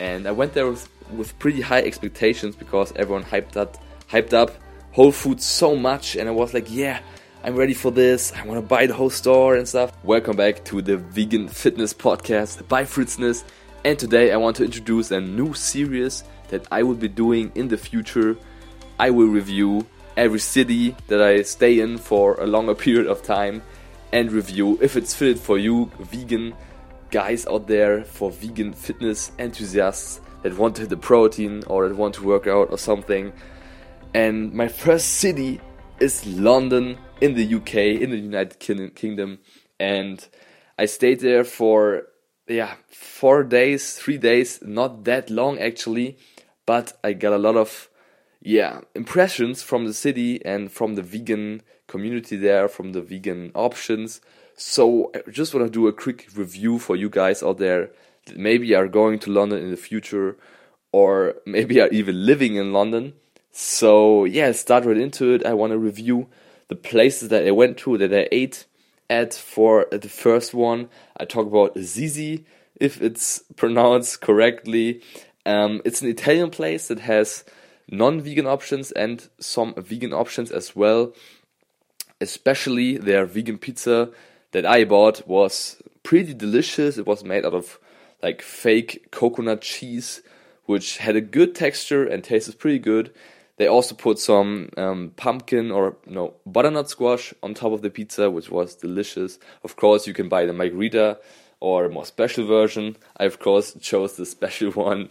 And I went there with pretty high expectations because everyone hyped up Whole Foods so much, and I was like, yeah, I'm ready for this. I want to buy the whole store and stuff. Welcome back to the Vegan Fitness Podcast by Fritzness. And today I want to introduce a new series that I will be doing in the future. I will review every city that I stay in for a longer period of time and review if it's fitted for you, vegan guys out there, for vegan fitness enthusiasts that want to hit the protein or that want to work out or something. And my first city is London in the UK, in the United Kingdom, and I stayed there for 3 days, not that long actually, but I got a lot of impressions from the city and from the vegan community there, from the vegan options. So I just want to do a quick review for you guys out there that maybe are going to London in the future, or maybe are even living in London. So yeah, start right into it. I want to review the places that I went to, that I ate at. For the first one, I talk about Zizi, if it's pronounced correctly. It's an Italian place that has non-vegan options and some vegan options as well. Especially their vegan pizza that I bought was pretty delicious. It was made out of like fake coconut cheese, which had a good texture and tasted pretty good. They also put some butternut squash on top of the pizza, which was delicious. Of course, you can buy the margherita or a more special version. I, of course, chose the special one.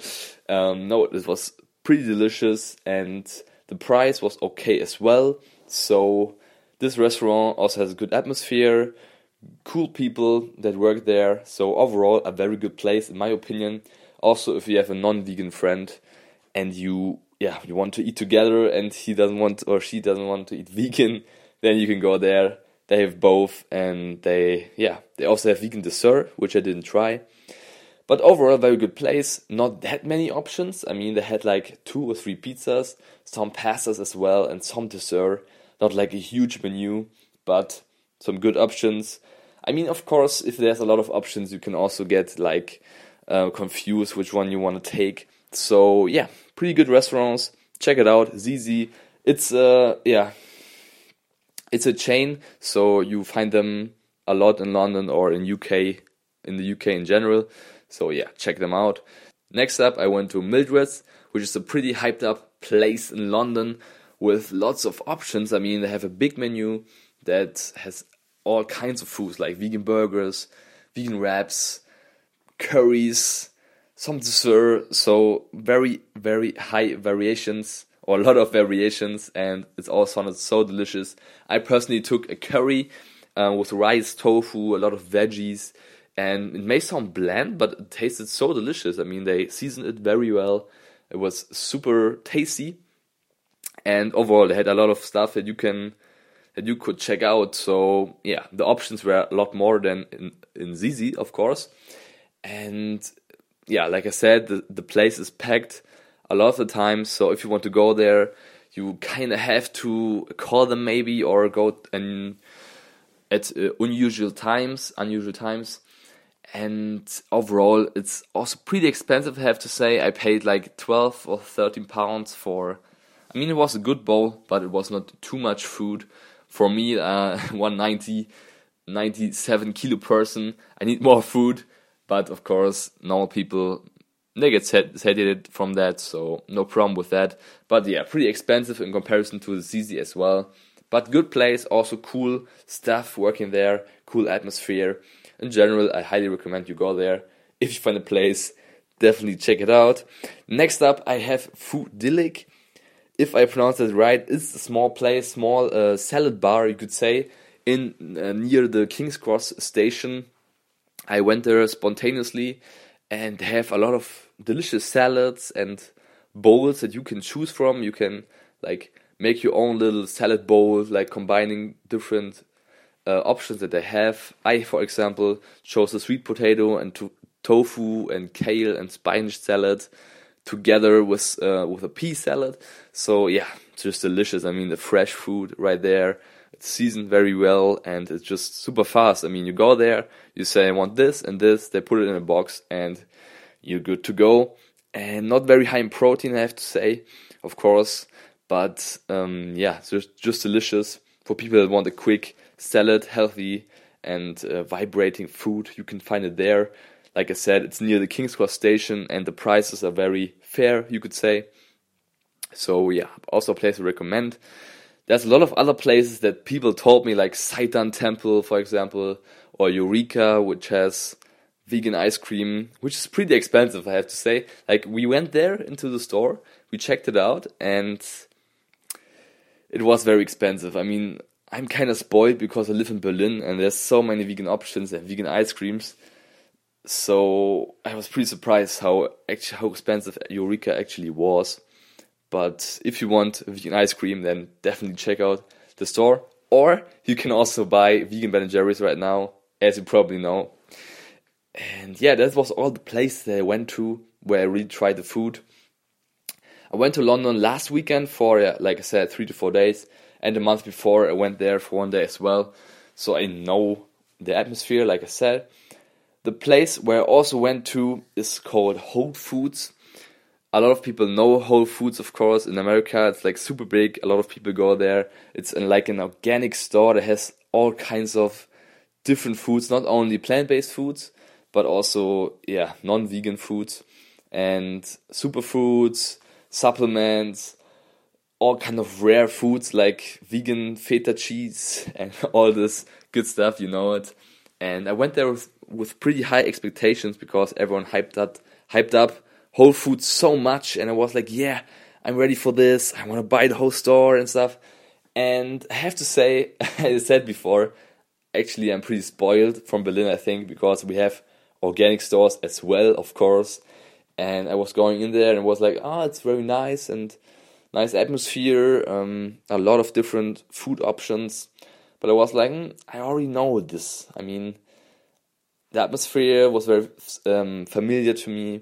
It was pretty delicious, and the price was okay as well. So this restaurant also has a good atmosphere, cool people that work there. So overall, a very good place in my opinion. Also, if you have a non-vegan friend and you want to eat together and he doesn't want or she doesn't want to eat vegan, then you can go there. They have both, and they also have vegan dessert, which I didn't try. But overall, a very good place. Not that many options. I mean, they had like 2 or 3 pizzas, some pastas as well, and some dessert. Not like a huge menu, but some good options. I mean, of course, if there's a lot of options, you can also get like confused which one you want to take. So yeah, pretty good restaurants. Check it out, Zizi. It's a chain, so you find them a lot in London or in the UK in general. So yeah, check them out. Next up, I went to Mildred's, which is a pretty hyped up place in London with lots of options. I mean, they have a big menu that has all kinds of foods like vegan burgers, vegan wraps, curries, some dessert. So very, very high variations, or a lot of variations, and it all sounded so delicious. I personally took a curry with rice, tofu, a lot of veggies, and it may sound bland, but it tasted so delicious. I mean, they seasoned it very well. It was super tasty. And overall, they had a lot of stuff that you could check out. So yeah, the options were a lot more than in Zizi, of course. And yeah, like I said, the place is packed a lot of the time. So if you want to go there, you kind of have to call them maybe, or go and at unusual times. And overall, it's also pretty expensive, I have to say. I paid like 12 or 13 pounds for... I mean, it was a good bowl, but it was not too much food. For me, 97 kilo person, I need more food. But of course, normal people, they get satiated from that, so no problem with that. But yeah, pretty expensive in comparison to the Zizi as well. But good place, also cool staff working there, cool atmosphere. In general, I highly recommend you go there. If you find a place, definitely check it out. Next up, I have Foodilic. If I pronounce it right, it's a small place, small salad bar, you could say, in near the King's Cross station. I went there spontaneously, and they have a lot of delicious salads and bowls that you can choose from. You can like make your own little salad bowl, like combining different options that they have. I, for example, chose a sweet potato and tofu and kale and spinach salad together with a pea salad. So yeah, it's just delicious. I mean, the fresh food right there, it's seasoned very well, and it's just super fast. I mean, you go there, you say I want this and this, they put it in a box, and you're good to go. and not very high in protein, I have to say, of course, but yeah, just delicious for people that want a quick salad, healthy and vibrating food. You can find it there. Like I said, it's near the King's Cross station and the prices are very fair, you could say. So yeah, also a place to recommend. There's a lot of other places that people told me, like Seitan Temple, for example, or Eureka, which has vegan ice cream, which is pretty expensive, I have to say. Like, we went there into the store, we checked it out, and it was very expensive. I mean, I'm kind of spoiled because I live in Berlin, and there's so many vegan options and vegan ice creams. So I was pretty surprised how expensive Eureka actually was. But if you want vegan ice cream, then definitely check out the store. Or you can also buy vegan Ben & Jerry's right now, as you probably know. And yeah, that was all the places that I went to where I really tried the food. I went to London last weekend for, like I said, 3 to 4 days. And the month before, I went there for 1 day as well. So I know the atmosphere, like I said. The place where I also went to is called Whole Foods. A lot of people know Whole Foods, of course. In America, it's like super big. A lot of people go there. It's like an organic store that has all kinds of different foods, not only plant-based foods, but also, yeah, non-vegan foods and superfoods, supplements, all kind of rare foods like vegan feta cheese and all this good stuff, you know it. And I went there with pretty high expectations because everyone hyped up Whole Foods so much, and I was like, yeah, I'm ready for this, I want to buy the whole store and stuff. And I have to say, as I said before, actually I'm pretty spoiled from Berlin, I think, because we have organic stores as well, of course. And I was going in there and was like, oh, it's very nice and nice atmosphere, a lot of different food options. But I was like, I already know this. I mean, the atmosphere was very familiar to me.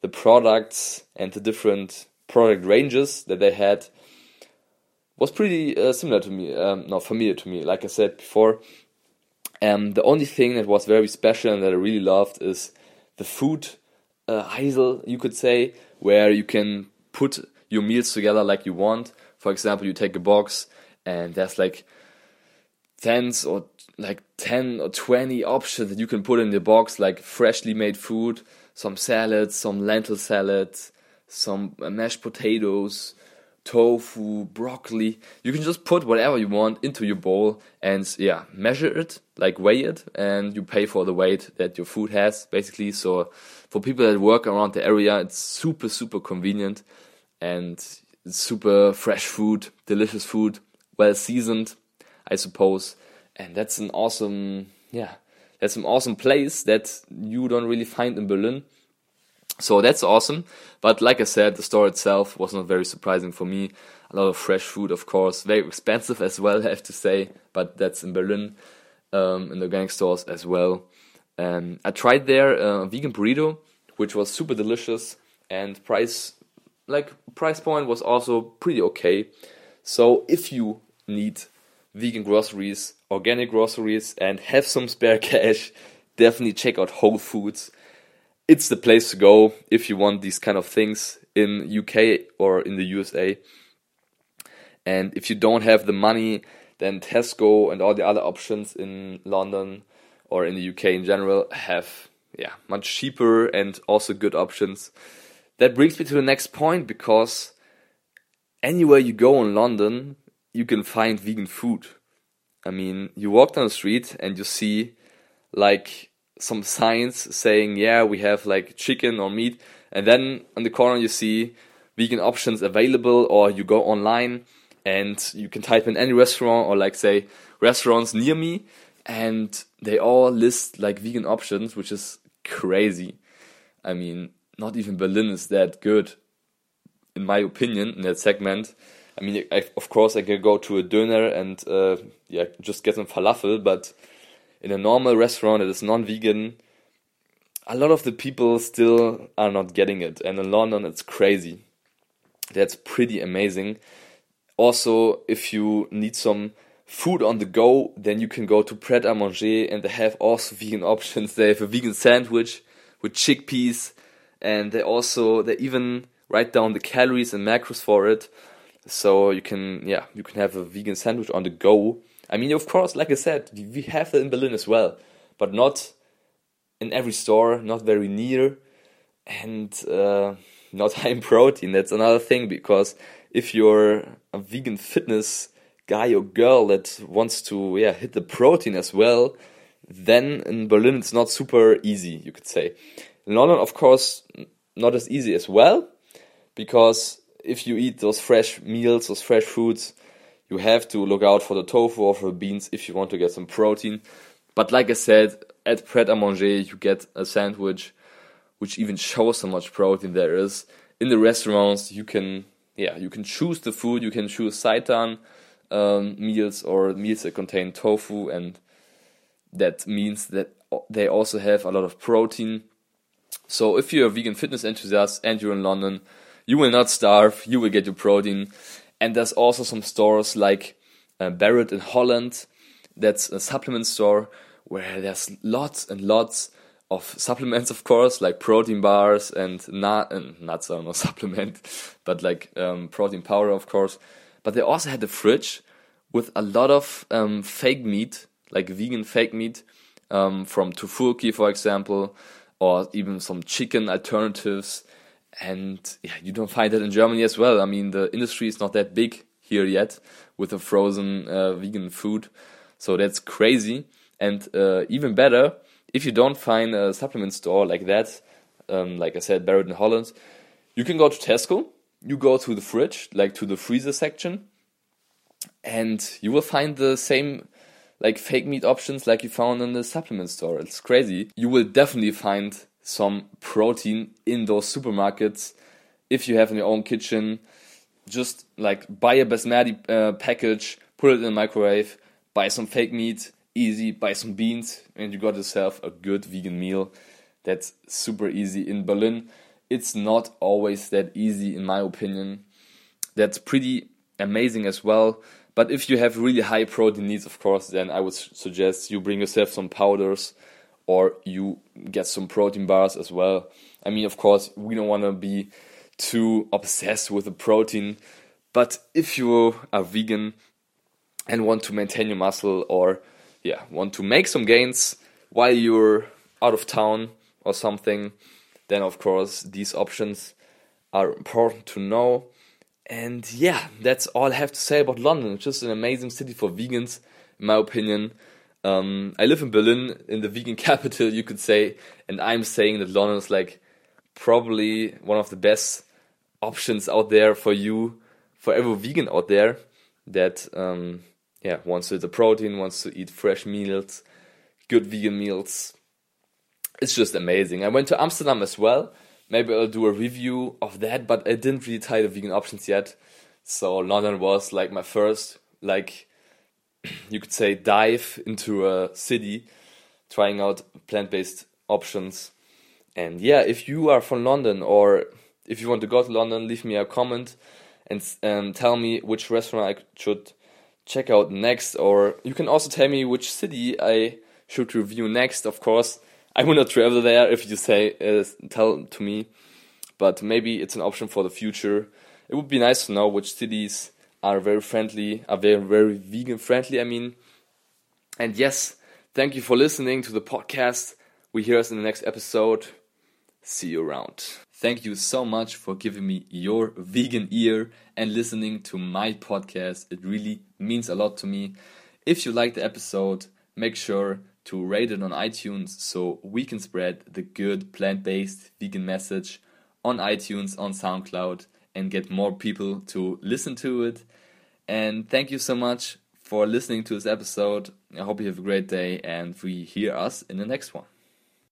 The products and the different product ranges that they had was pretty familiar to me, like I said before. The only thing that was very special and that I really loved is the food aisle, you could say, where you can put your meals together like you want. For example, you take a box and there's like 10 or 20 options that you can put in the box, like freshly made food, some salads, some lentil salad, some mashed potatoes, tofu, broccoli. You can just put whatever you want into your bowl and, yeah, measure it, like weigh it, and you pay for the weight that your food has, basically. So for people that work around the area, it's super, super convenient, and it's super fresh food, delicious food, well seasoned, I suppose. And that's an awesome, yeah, that's an awesome place that you don't really find in Berlin. So that's awesome. But like I said, the store itself was not very surprising for me. A lot of fresh food, of course. Very expensive as well, I have to say. But that's in Berlin, in organic stores as well. I tried there a vegan burrito, which was super delicious. And price point was also pretty okay. So if you need vegan groceries, organic groceries, and have some spare cash, definitely check out Whole Foods. It's the place to go if you want these kind of things in UK or in the USA. And if you don't have the money, then Tesco and all the other options in London or in the UK in general have much cheaper and also good options. That brings me to the next point, because anywhere you go in London, you can find vegan food. I mean, you walk down the street and you see like some signs saying, yeah, we have like chicken or meat, and then on the corner you see vegan options available, or you go online and you can type in any restaurant or like say restaurants near me, and they all list like vegan options, which is crazy. I mean, not even Berlin is that good, in my opinion, in that segment. I mean, of course, I can go to a döner and just get some falafel, but in a normal restaurant that is non-vegan, a lot of the people still are not getting it. And in London, it's crazy. That's pretty amazing. Also, if you need some food on the go, then you can go to Pret-à-Manger, and they have also vegan options. They have a vegan sandwich with chickpeas and they even write down the calories and macros for it, so you can have a vegan sandwich on the go. I mean, of course, like I said, we have that in Berlin as well, but not in every store, not very near, and not high in protein. That's another thing, because if you're a vegan fitness guy or girl that wants to hit the protein as well, then in Berlin it's not super easy, you could say. In London, of course, not as easy as well, because if you eat those fresh meals, those fresh foods, you have to look out for the tofu or for the beans if you want to get some protein. But like I said, at Pret-à-Manger you get a sandwich which even shows how much protein there is. In the restaurants you can choose the food, you can choose seitan meals or meals that contain tofu, and that means that they also have a lot of protein. So if you're a vegan fitness enthusiast and you're in London, you will not starve, you will get your protein. And there's also some stores like Barrett in Holland, that's a supplement store where there's lots and lots of supplements, of course, like protein bars and nuts are no supplement, but like protein powder, of course. But they also had a fridge with a lot of fake meat, like vegan fake meat from Tofuki, for example, or even some chicken alternatives. And you don't find that in Germany as well. I mean, the industry is not that big here yet with the frozen vegan food. So that's crazy. And even better, if you don't find a supplement store like that, like I said, Barrett in Holland, you can go to Tesco. You go to the fridge, like to the freezer section, and you will find the same like fake meat options like you found in the supplement store. It's crazy. You will definitely find some protein in those supermarkets if you have in your own kitchen. Just like buy a basmati package, put it in the microwave, buy some fake meat, easy, buy some beans, and you got yourself a good vegan meal. That's super easy in Berlin. It's not always that easy, in my opinion. That's pretty amazing as well. But if you have really high protein needs, of course, then I would suggest you bring yourself some powders, or you get some protein bars as well. I mean, of course, we don't want to be too obsessed with the protein, but if you are vegan and want to maintain your muscle, or want to make some gains while you're out of town or something, then of course these options are important to know. And that's all I have to say about London. It's just an amazing city for vegans, in my opinion. I live in Berlin, in the vegan capital, you could say, and I'm saying that London is like probably one of the best options out there for you, for every vegan out there that wants to eat the protein, wants to eat fresh meals, good vegan meals. It's just amazing. I went to Amsterdam as well. Maybe I'll do a review of that, but I didn't really try the vegan options yet. So London was like my first, like you could say, dive into a city, trying out plant-based options. And if you are from London or if you want to go to London, leave me a comment and tell me which restaurant I should check out next. Or you can also tell me which city I should review next, of course. I will not travel there if you say tell to me, but maybe it's an option for the future. It would be nice to know which cities are very vegan friendly, I mean. And yes, thank you for listening to the podcast. We hear us in the next episode. See you around. Thank you so much for giving me your vegan ear and listening to my podcast. It really means a lot to me. If you like the episode, make sure to rate it on iTunes so we can spread the good plant-based vegan message on iTunes, on SoundCloud, and get more people to listen to it. And thank you so much for listening to this episode. I hope you have a great day, and we hear us in the next one.